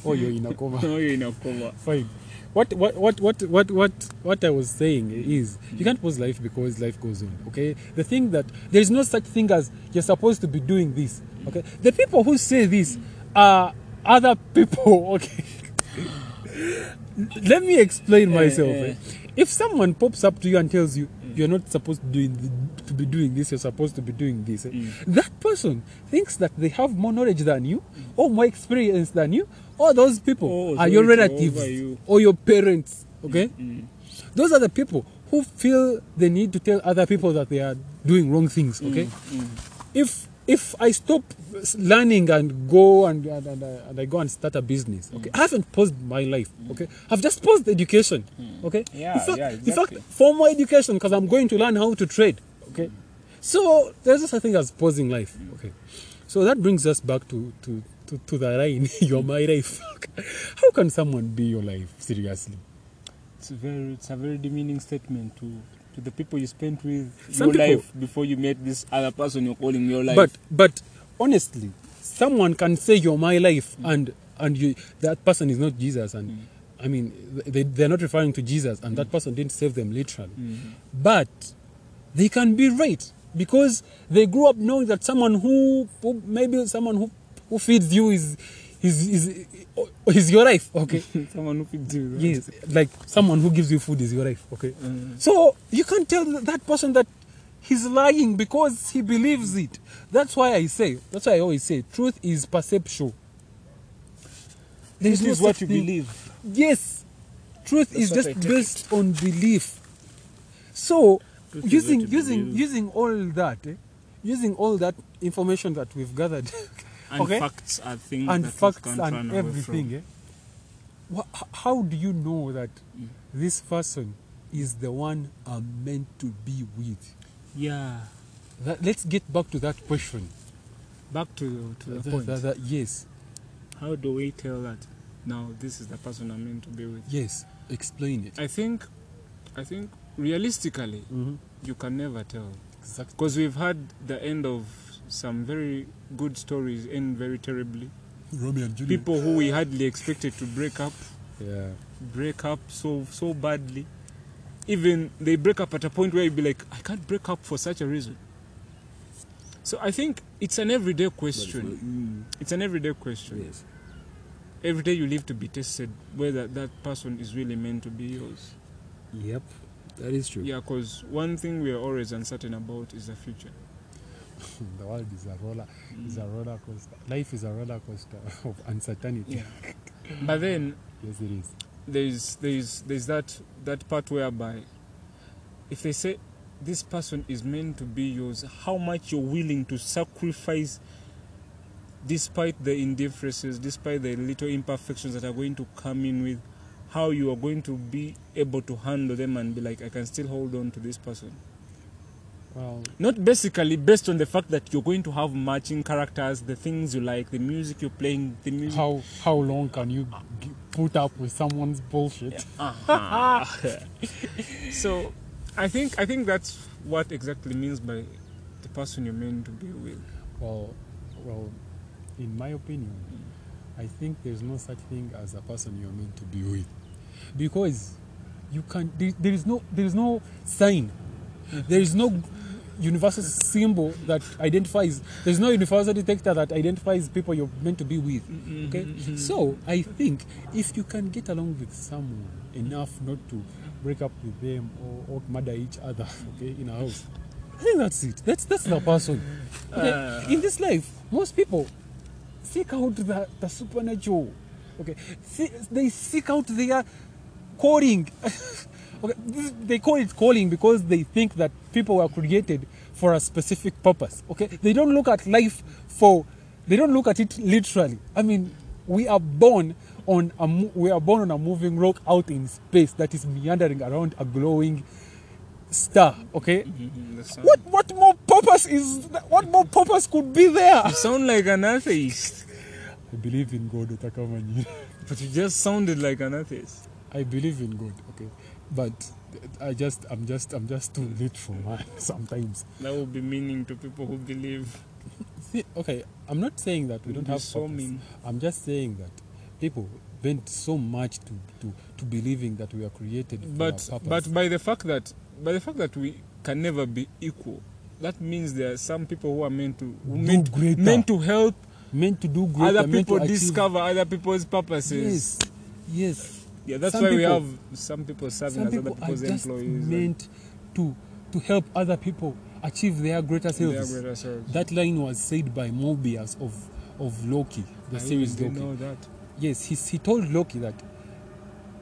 Oh, you're in a coma. Oh, you're in a coma. Fine. What what what what what what what I was saying is you can't pause life because life goes on. Okay, the thing that there is no such thing as you're supposed to be doing this. Okay, the people who say this are other people. Okay, let me explain myself. Eh, eh. If someone pops up to you and tells you mm. you're not supposed to, do, to be doing this, you're supposed to be doing this, mm. that person thinks that they have more knowledge than you or more experience than you. All those people oh, so are your relatives you. or your parents, okay? Mm-hmm. Those are the people who feel the need to tell other people that they are doing wrong things, okay? Mm-hmm. If if I stop learning and go and, and, and, and I go and start a business, okay? Mm-hmm. I haven't paused my life, okay? I've just paused education, mm-hmm. okay? Yeah, in fact, yeah, exactly. In fact, formal education, because I'm going to learn how to trade, okay? Mm-hmm. So there's such a thing as pausing life, okay? So that brings us back to... to To, to the line, you're my life. How can someone be your life? Seriously, it's a very, it's a very demeaning statement to, to the people you spent with some your people, life before you met this other person you're calling your life. But but honestly, someone can say you're my life, mm. and and you that person is not Jesus, and mm. I mean they they're not referring to Jesus, and mm. that person didn't save them literally. Mm. But they can be right because they grew up knowing that someone who, who maybe someone who who feeds you is is is is your life, okay? Someone who feeds you, right? Yes, like someone who gives you food is your life, okay? Mm. So you can't tell that person that he's lying because he believes it. That's why I say, that's why I always say, truth is perceptual. This is what you believe. Yes, truth is just based on belief. So using using using all that, eh? using all that information that we've gathered. And okay. facts are things and that facts can't and run everything. Away from. Eh? How do you know that mm. this person is the one I'm meant to be with? Yeah. That, let's get back to that question. Back to to the, the point. The, the, the, yes. How do we tell that? Now this is the person I'm meant to be with. Yes. Explain it. I think, I think realistically, mm-hmm. you can never tell. Exactly. Because we've had the end of. Some very good stories end very terribly. Romeo and Juliet. People who we hardly expected to break up, yeah, break up so so badly. Even they break up at a point where you'd be like, I can't break up for such a reason. So I think it's an everyday question. It's, not, mm. it's an everyday question. Yes. Every day you live to be tested whether that person is really meant to be yours. Yep, that is true. Yeah, because one thing we are always uncertain about is the future. The world is a roller, mm. is a roller coaster. Life is a roller coaster of uncertainty. Yeah. But then, yes, it is. There's there's there's that that part whereby, if they say this person is meant to be yours, how much you're willing to sacrifice, despite the indifferences, despite the little imperfections that are going to come in with, how you are going to be able to handle them and be like, I can still hold on to this person. Well, not basically based on the fact that you're going to have matching characters, the things you like, the music you're playing, the music. How how long can you g- put up with someone's bullshit? Uh-huh. So, I think I think that's what exactly means by the person you're meant to be with. Well, well, in my opinion, I think there's no such thing as a person you're meant to be with, because you can. There, there is no there is no sign. There is no universal symbol that identifies. There's no universal detector that identifies people you're meant to be with. Okay, mm-hmm. So I think if you can get along with someone enough not to break up with them or, or murder each other, okay, in a house, I think that's it. That's that's the person. Okay, uh. in this life, most people seek out the, the supernatural. Okay, they seek out their calling. Okay, this, they call it calling because they think that people were created for a specific purpose. Okay, they don't look at life for, they don't look at it literally. I mean, we are born on a we are born on a moving rock out in space that is meandering around a glowing star. Okay, mm-hmm, what what more purpose is what more purpose could be there? You sound like an atheist. I believe in God, Otakamani. But you just sounded like an atheist. I believe in God, okay, but I just, I'm just, I'm just too literal sometimes. That will be meaning to people who believe. See, okay, I'm not saying that we don't have so mean. I'm just saying that people bend so much to, to, to believing that we are created for our purpose. But by the fact that by the fact that we can never be equal, that means there are some people who are meant to who meant, meant to help, meant to do greater, other people discover achieve. Other people's purposes. Yes, yes. Yeah, that's some why people, we have some people serving some as people other people's are just employees. Meant to to help other people achieve their greater selves. Their greater selves. That line was said by Mobius of of Loki, the I series Loki. Know that. Yes, he he told Loki that.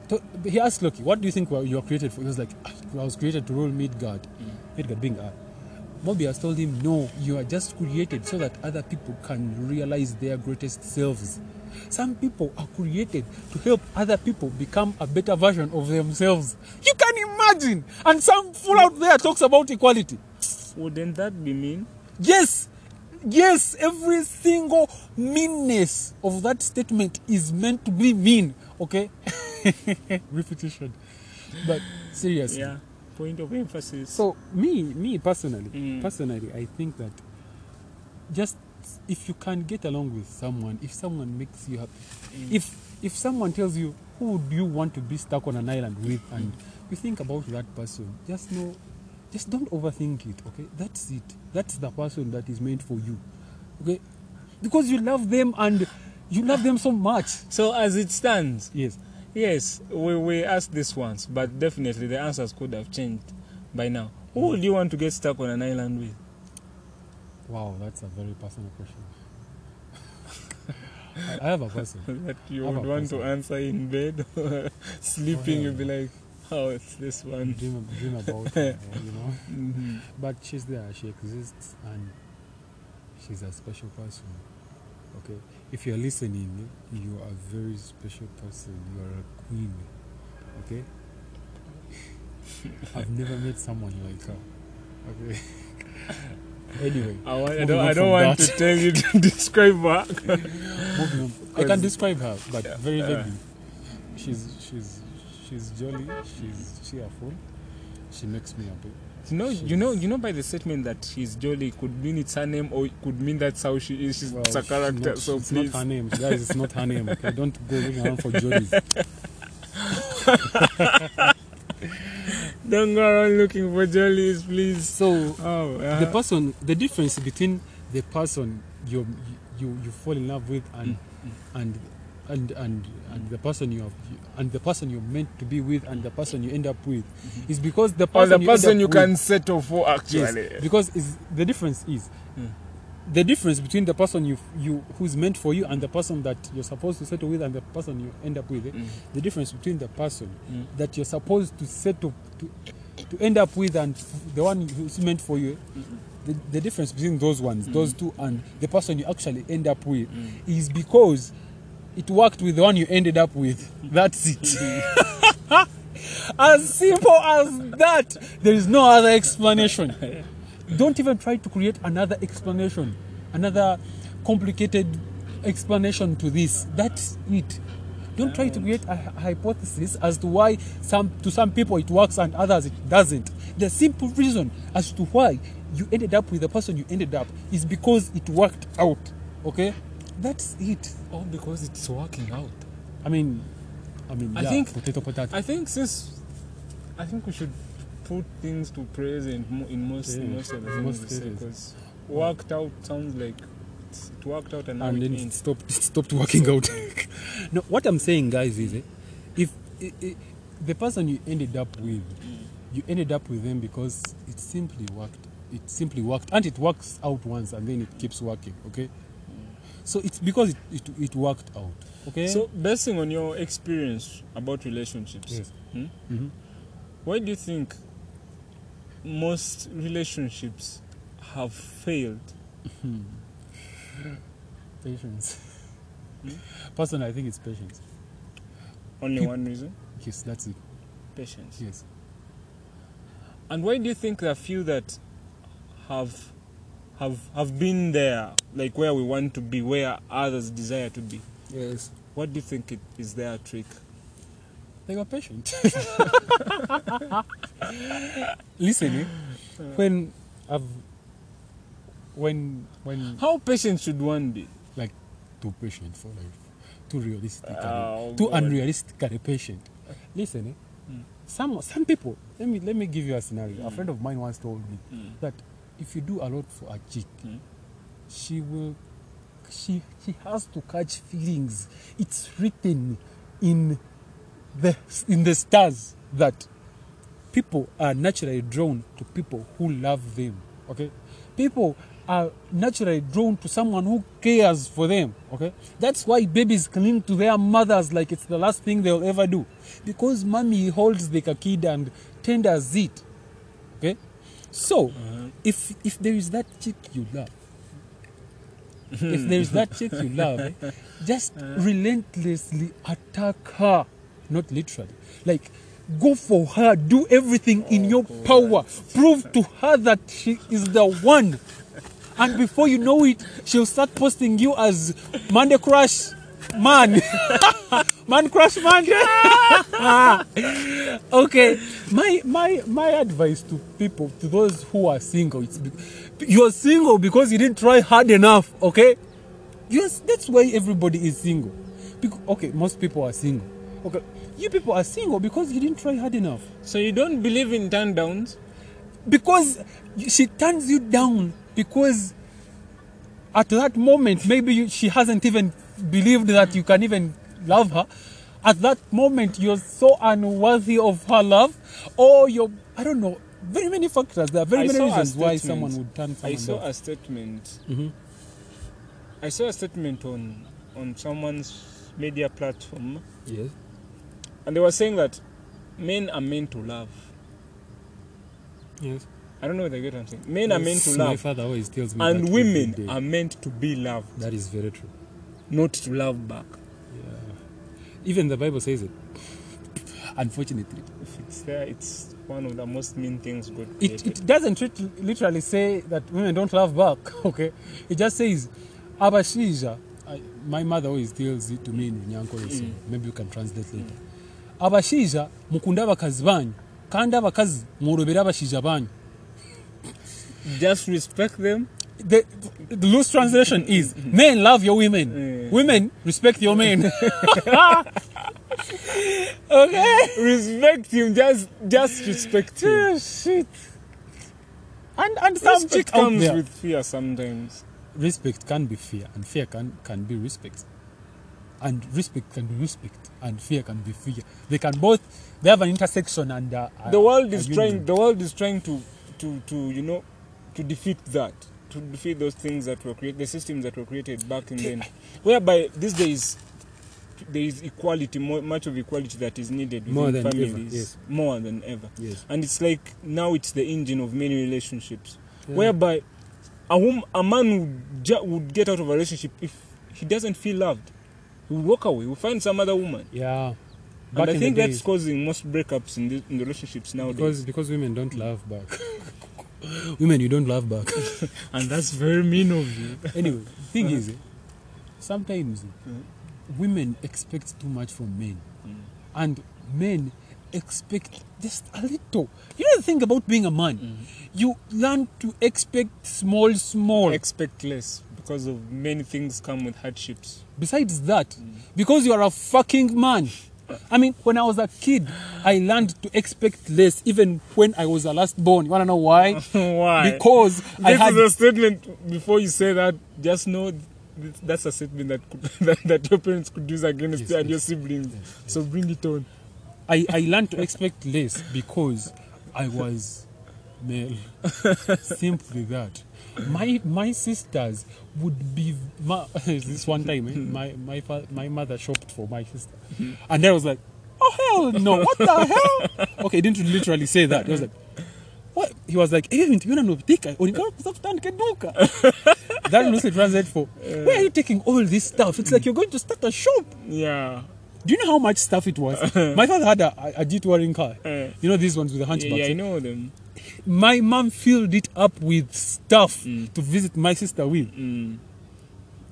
To, he asked Loki, "What do you think you are created for?" He was like, "I was created to rule Midgard." Mm. Midgard being a. Mobius told him, "No, you are just created so that other people can realize their greatest selves." Some people are created to help other people become a better version of themselves. You can imagine! And some fool out there talks about equality. Wouldn't that be mean? Yes! Yes! Every single meanness of that statement is meant to be mean. Okay? Repetition. But seriously. Yeah. Point of emphasis. So me, me personally, mm. personally, I think that just if you can get along with someone, if someone makes you happy, mm. if if someone tells you who do you want to be stuck on an island with, and you think about that person, just know, just don't overthink it. Okay, that's it. That's the person that is meant for you. Okay, because you love them and you love them so much. So as it stands, yes. Yes, we, we asked this once, but definitely the answers could have changed by now. Who would you want to get stuck on an island with? Wow, that's a very personal question. I, I have a person. That you would want person. To answer in bed or sleeping, oh, yeah. You'd be like, oh, it's this one. Dream, dream about her, you know. Mm-hmm. But she's there, she exists, and she's a special person. Okay, if you're listening, you are a very special person. You are a queen. Okay, I've never met someone like her. Okay. Anyway, I, want, I don't, I don't want that. To tell you to describe her. I can describe her, but yeah, very vaguely. Uh, she's she's she's jolly. She's cheerful. She makes me happy. You know, she's, you know, you know. By the statement that she's jolly could mean it's her name, or it could mean that's how she is. She's well, a character. Not, so it's please, not her name, guys. It's not her name. Okay, don't go looking around for jollies. Don't go around looking for jollies, please. So oh, uh, the person, the difference between the person you you you fall in love with and mm-hmm. and and and and the person you have and the person you're meant to be with and the person you end up with mm-hmm. is because the person or the you person you with, can settle for actually yes, because is the difference is mm. the difference between the person you you who's meant for you and the person that you're supposed to settle with and the person you end up with eh? mm. the difference between the person mm. that you're supposed to settle to to end up with and the one who's meant for you eh? mm-hmm. The, the difference between those ones mm-hmm. those two and the person you actually end up with mm. is because it worked with the one you ended up with. That's it. As simple as that. There is no other explanation. Don't even try to create another explanation, another complicated explanation to this. That's it. Don't try to create a hypothesis as to why some to some people it works and others it doesn't. The simple reason as to why you ended up with the person you ended up is because it worked out. Okay? That's it. All because it's working out. I mean, I mean, I yeah, think, potato, potato. I think since, I think we should put things to present in, in most, yeah. in most of the things we say, because worked out sounds like it's, it worked out and now and it then it stopped, it stopped working so, out. No, what I'm saying, guys, is eh, if eh, eh, the person you ended up with, mm. you ended up with them because it simply worked. It simply worked, and it works out once, and then it keeps working. Okay. So it's because it, it it worked out. Okay. So basing on your experience about relationships, yes. hmm? mm-hmm. why do you think most relationships have failed? Patience. Hmm? Personally, I think it's patience. Only People, one reason? Yes, that's it. Patience. Yes. And why do you think there are few that have have have been there, like where we want to be, where others desire to be? Yes. What do you think it is their trick? They were patient. Listen, eh? when I've when when how patient should one be? Like too patient for life, too realistic, oh, too God. unrealistically patient. Listen, eh? mm. some some people. Let me let me give you a scenario. Mm. A friend of mine once told me mm. that if you do a lot for a chick, mm. she will. She she has to catch feelings. It's written in the in the stars that people are naturally drawn to people who love them. Okay, people are naturally drawn to someone who cares for them. Okay, that's why babies cling to their mothers like it's the last thing they'll ever do, because mommy holds the kid and tenders it. Okay, so uh-huh. if if there is that chick you love. If there is that chick you love, eh, just uh, relentlessly attack her. Not literally. Like, go for her. Do everything oh, in your God. power. Prove to her that she is the one. And before you know it, she'll start posting you as Monday Crush Man. Man Crush Man. Okay. My my my advice to people, to those who are single, it's because you're single because you didn't try hard enough, okay? Yes, that's why everybody is single. Because, okay, most people are single. Okay, you people are single because you didn't try hard enough. So you don't believe in turndowns? Because she turns you down because at that moment, maybe you, she hasn't even believed that you can even love her. At that moment, you're so unworthy of her love, or you're, I don't know, very many factors. There are very I many reasons why someone would turn someone I saw down. a statement. Mm-hmm. I saw a statement on on someone's media platform. Yes. And they were saying that men are meant to love. Yes. I don't know what I get what I'm saying. Men yes. are meant to love. My father always tells me and that women are meant to be loved. That is very true. Not to love back. Yeah. Even the Bible says it. Unfortunately. If it's there, it's one of the most mean things God created. It, it doesn't literally say that women don't love back, okay? It just says, Abashija, I, my mother always tells it to me in Nyankole, so maybe you can translate later. Abashija, mukundaba kazibanyu, kandaba kazi, murobera abashija banyu. Just respect them. The, the loose translation is, men love your women, women respect your men. Okay, respect him. Just, just respect him. Yeah, shit. And and some respect comes there. with fear sometimes. Respect can be fear, and fear can can be respect, and respect can be respect, and fear can be fear. They can both. They have an intersection, and uh, the world is trying. The world is trying to to to you know to defeat that, to defeat those things that were created, the systems that were created back in then, whereby these days. There is equality, more, much of equality that is needed within more than families, ever, yes. more than ever. Yes. And it's like now it's the engine of many relationships, yeah. whereby a, wom- a man would, ju- would get out of a relationship if he doesn't feel loved. He would walk away, he would find some other woman. Yeah, Back and I think that's days, causing most breakups in, the, in the relationships nowadays. Because because women don't love back. Women, you don't love back, and that's very mean of you. Anyway, the thing uh-huh. is, sometimes. Uh-huh. Women expect too much from men, mm. and men expect just a little. You know the thing about being a man, mm. you learn to expect small, small. Expect less because of many things come with hardships. Besides that, mm. because you are a fucking man. I mean, when I was a kid, I learned to expect less, even when I was a last born. You wanna know why? Why? Because this I had. This is a statement. Before you say that, just know. That's a statement that could, that, that your parents could use against yes, you and yes, your siblings. Yes, yes. So bring it on. I, I learned to expect less because I was male. Simply that. My my sisters would be my, this one time. Eh, my my fa- my mother shopped for my sister, and I was like, oh hell no! What the hell? Okay, didn't literally say that. I was like. What? He was like, hey, that loosely translates for, where are you taking all this stuff? It's like you're going to start a shop. Yeah. Do you know how much stuff it was? My father had a, a G-touring car. Uh, you know these ones with the hunchbacks? Yeah, yeah, I know them. My mom filled it up with stuff mm. to visit my sister with. Mm.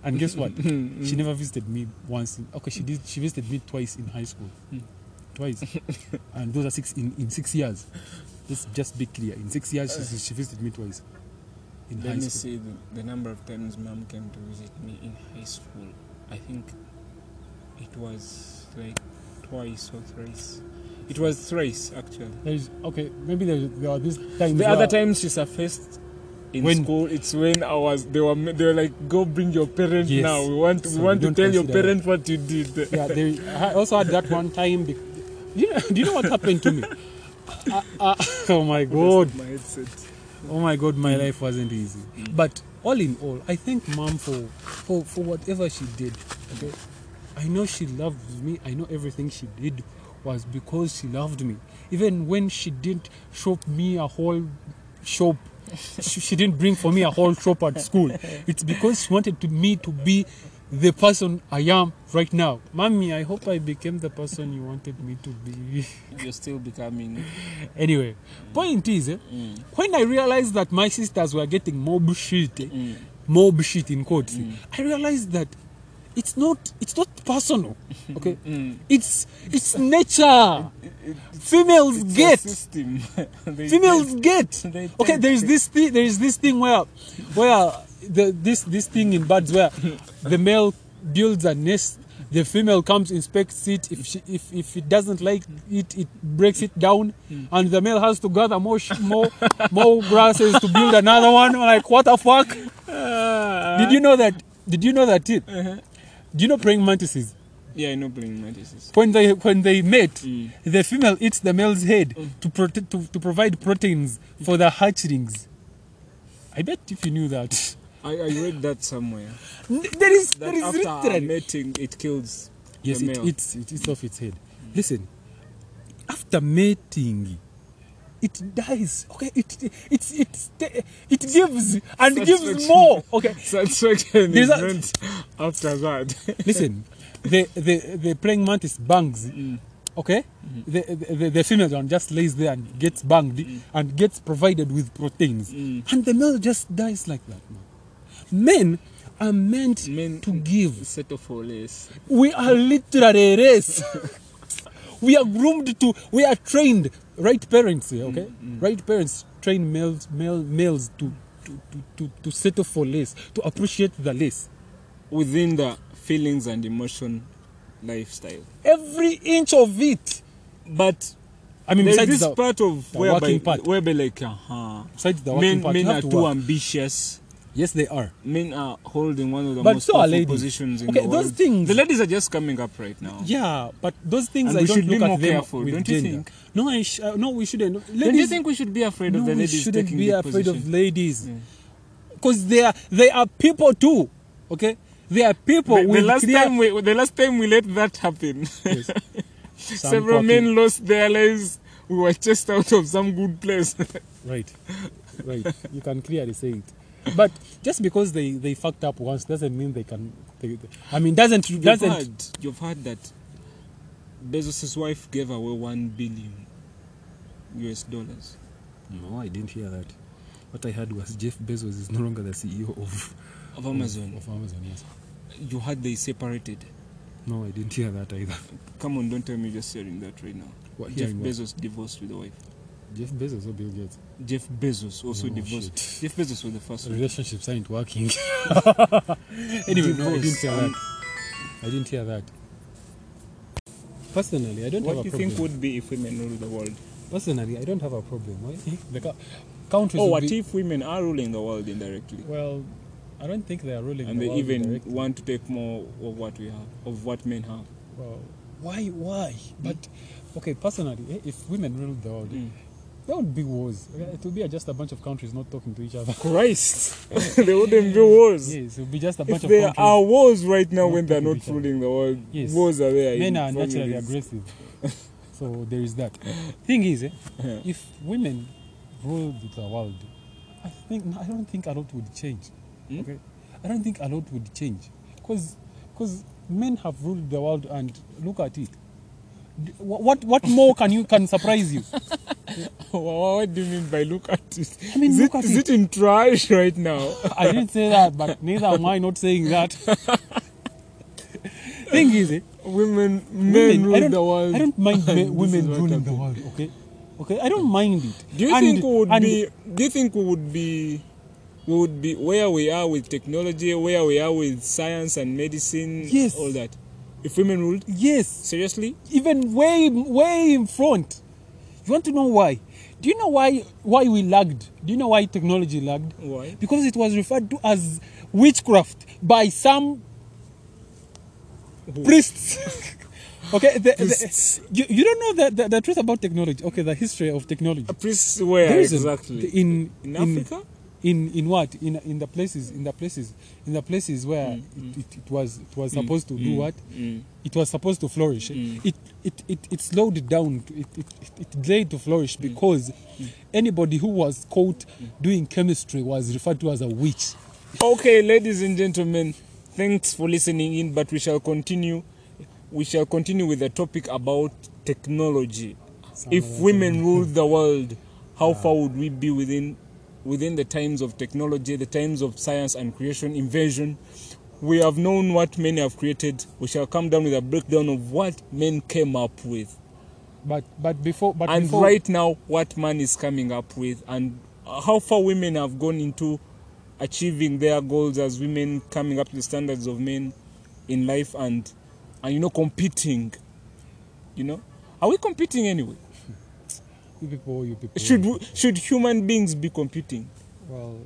And guess what? She never visited me once. In, okay, she did. She visited me twice in high school. Mm. twice, and those are six in, in six years. Let's just be clear. In six years, she, she visited me twice. In Let high me school. see the, the number of times mom came to visit me in high school. I think it was like twice or thrice. It was thrice actually. There's, okay, maybe there, there are these times. The other times she surfaced in when? school, it's when I was. They were. They were like, "Go bring your parents yes. now. We want. So we want to tell your parents what you did." Yeah. They, I also had that one time. Because, yeah. Do you know what happened to me? I, I, oh my God. My headset. Oh my God, my mm. life wasn't easy. Mm. But all in all, I thank mom for, for, for whatever she did. Okay, I know she loved me. I know everything she did was because she loved me. Even when she didn't shop me a whole shop, she, she didn't bring for me a whole shop at school. It's because she wanted to, me to be the person I am right now. Mommy, I hope I became the person you wanted me to be. You're still becoming. Anyway, mm. point is, eh, mm. when I realized that my sisters were getting mob shit, eh, mm. mob shit in quotes, mm. I realized that it's not it's not personal. Okay, mm. it's it's nature. It, it, it's, females it's get a system. Females get. Okay, there is this thing. There is this thing where where. The, this this thing in birds where the male builds a nest, the female comes, inspects it. If she if, if it doesn't like it, it breaks it down, and the male has to gather more more more grasses to build another one. Like, what the fuck? Did you know that? Did you know that it? Uh-huh. Do you know praying mantises? Yeah, I know praying mantises. When they when they mate, mm. the female eats the male's head mm. to prote- to to provide proteins for the hatchlings. I bet if you knew that. I, I read that somewhere. There is, that there is after literally. mating, it kills yes, the male. Yes, it eats, it eats off its head. Mm. Listen, after mating, it dies. Okay, it it it it, it gives and gives more. Okay, satisfaction is meant after that. Listen, the, the the praying mantis bangs. Mm. Okay, mm. the, the the female one just lays there and gets banged mm. and gets provided with proteins, mm. and the male just dies like that. Men are meant Men to give. Settle for less. We are literally a race. We are groomed to. We are trained. Right parents, okay. Mm-hmm. Right parents train males, male, males to to, to, to to settle for less, to appreciate the less, within the feelings and emotion lifestyle. Every inch of it, but. I mean, there's this the, part of the whereby, working part. Whereby like, uh-huh. Besides the working men, part, men are to too work. ambitious. Yes, they are. Men are holding one of the but most so powerful positions in okay, the world. Those things, the ladies are just coming up right now. Yeah, but those things and I don't look at them with don't you think? No, I sh- uh, no, we shouldn't. Ladies, don't you think we should be afraid no, of the ladies we shouldn't taking be afraid position? Of ladies. Because yeah. they are they are people too, okay? They are people. The, the, last, clear... time we, the last time we let that happen, yes. several quirky. men lost their lives. We were chased out of some good place. Right, right. You can clearly say it. But just because they, they fucked up once doesn't mean they can. They, they, I mean, doesn't you've doesn't. Heard, you've heard that Bezos' wife gave away one billion U S dollars. No, I didn't hear that. What I heard was Jeff Bezos is no longer the C E O of of Amazon. Of, of Amazon, yes. You heard they separated. No, I didn't hear that either. Come on, don't tell me you're just hearing that right now. What, Jeff Bezos what? divorced with the wife. Jeff Bezos or Bill Gates? Jeff Bezos also no, divorced. Shit. Jeff Bezos was the first one. Relationships aren't working. Anyway, no, I didn't hear that. I didn't hear that. Personally, I don't what have do a problem. What do you think would be if women ruled the world? Personally, I don't have a problem. Why? The ca- countries. Oh, what be... if women are ruling the world indirectly? Well, I don't think they are ruling and the world indirectly. And they even want to take more of what we have, of what men have. Well, why? Why? Mm. But, okay, personally, if women ruled the world, mm. there would be wars. It would be just a bunch of countries not talking to each other. Christ! There wouldn't be wars. Yes, it would be just a bunch if of countries. There are wars right now when they're not ruling the world. Yes. Wars are there. Men are families. Naturally aggressive. So there is that. Thing is, eh, yeah. if women ruled the world, I think I don't think a lot would change. Hmm? Okay, I don't think a lot would change. Because because men have ruled the world and look at it. What what more can you can surprise you? What do you mean by look at it? I mean, is look it, at is it. it in trash right now? I didn't say that, but neither am I not saying that. Thing is, eh, Women, men women, rule the world. I don't mind men, women ruling the world. Okay, okay. I don't mind it. Do you and, think we would be? Do you think we would be? We would be where we are with technology, where we are with science and medicine, yes. all that. If women ruled, yes, seriously, even way, way in front. You want to know why? Do you know why? Why we lagged? Do you know why technology lagged? Why? Because it was referred to as witchcraft by some. Priests. Okay, the, priests. The, you, you don't know the, the, the truth about technology. Okay, the history of technology. Priests where exactly? A, in, in in Africa? In in what? In in the places in the places in the places where mm, it, mm. It, it was it was mm, supposed to mm, do what? Mm. It was supposed to flourish. Mm. It, it it it slowed down. It it it delayed to flourish because mm. anybody who was caught mm. doing chemistry was referred to as a witch. Okay, ladies and gentlemen. Thanks for listening in, but we shall continue. We shall continue with the topic about technology. Some if women ruled the world, how yeah. far would we be within within the times of technology, the times of science and creation, invention? We have known what men have created. We shall come down with a breakdown of what men came up with. But but before but and before... right now, what man is coming up with, and how far women have gone into. Achieving their goals as women, coming up to the standards of men in life, and and you know competing, you know, are we competing anyway? You people, you people. Should we, should human beings be competing? Well,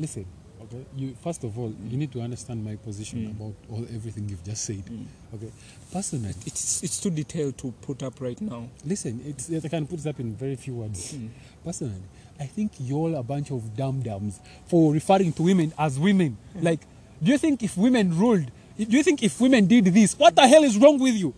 listen. Okay. You first of all, you need to understand my position mm. about all everything you've just said. Mm. Okay. Personally, it's it's too detailed to put up right now. Listen, it's I can put it up in very few words. Mm. Personally. I think y'all are a bunch of dum-dums for referring to women as women. Mm. Like, do you think if women ruled, do you think if women did this, what the hell is wrong with you?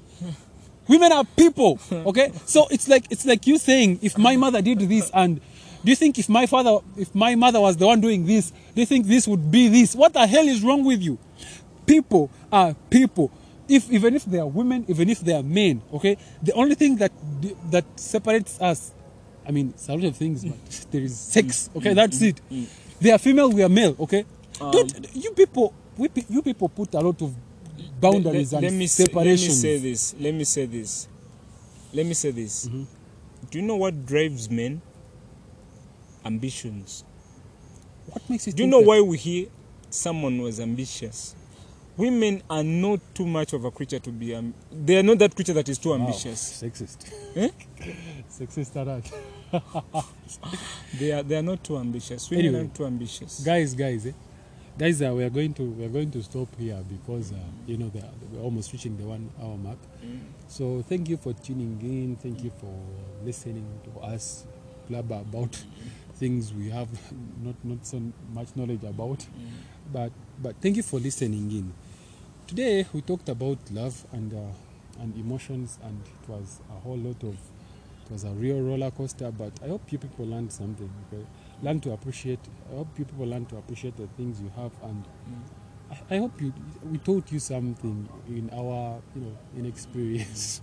Women are people, okay? So it's like it's like you saying, if my mother did this, and do you think if my father, if my mother was the one doing this, do you think this would be this? What the hell is wrong with you? People are people. If even if they are women, even if they are men, okay? The only thing that that separates us. I mean, it's a lot of things, but there is sex. Okay, that's it. They are female, we are male. Okay, um, don't you people? We, you people put a lot of boundaries let, let, let and me separations. Let me say this. Let me say this. Let me say this. Mm-hmm. Do you know what drives men? Ambitions. What makes it? Do you know why we hear someone was ambitious? Women are not too much of a creature to be. Um, they are not that creature that is too wow. ambitious. Sexist. Eh? Sexist at They are. They are not too ambitious. Women anyway, aren't too ambitious. Guys, guys, eh? guys, uh, we are going to we are going to stop here because uh, you know we're almost reaching the one hour mark. Mm. So thank you for tuning in. Thank you for listening to us blabber about things we have not not so much knowledge about. Mm. But but thank you for listening in. Today we talked about love and uh, and emotions, and it was a whole lot of it was a real roller coaster. But I hope you people learned something. Okay? Learn to appreciate. I hope you people learn to appreciate the things you have, and mm. I, I hope you we taught you something in our you know inexperience.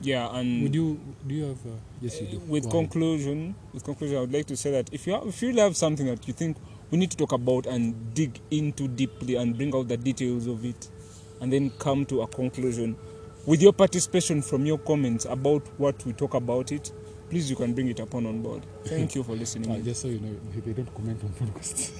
Yeah, and would you do you have? Uh, yes, you do. With conclusion, with conclusion, I would like to say that if you have, if you love something that you think. We need to talk about and dig into deeply and bring out the details of it and then come to a conclusion. With your participation from your comments about what we talk about it, please you can bring it upon on board. Thank you for listening. Oh, just so you know, they don't comment on podcasts.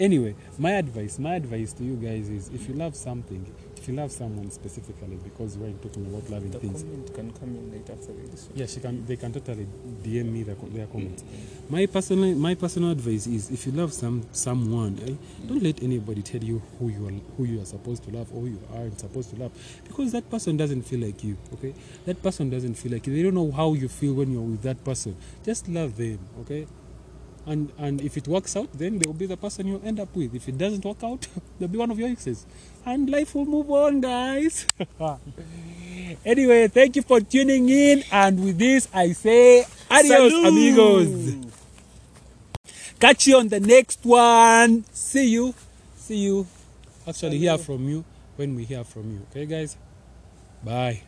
Anyway, my advice, my advice to you guys is if you love something, if you love someone specifically, because we're talking about loving the things. The comment can come in later after this. Yeah, she can, they can totally D M me their, their comments. Mm-hmm. My personal my personal advice is if you love some someone, eh, mm-hmm. don't let anybody tell you who you are who you are supposed to love or who you aren't supposed to love. Because that person doesn't feel like you, okay? That person doesn't feel like you. They don't know how you feel when you're with that person. Just love them, okay? And and if it works out, then they will be the person you end up with. If it doesn't work out, they'll be one of your exes. And life will move on, guys. Anyway, thank you for tuning in. And with this, I say adios, Salud. Amigos. Catch you on the next one. See you. See you. Actually, Salud. Hear from you when we hear from you. Okay, guys? Bye.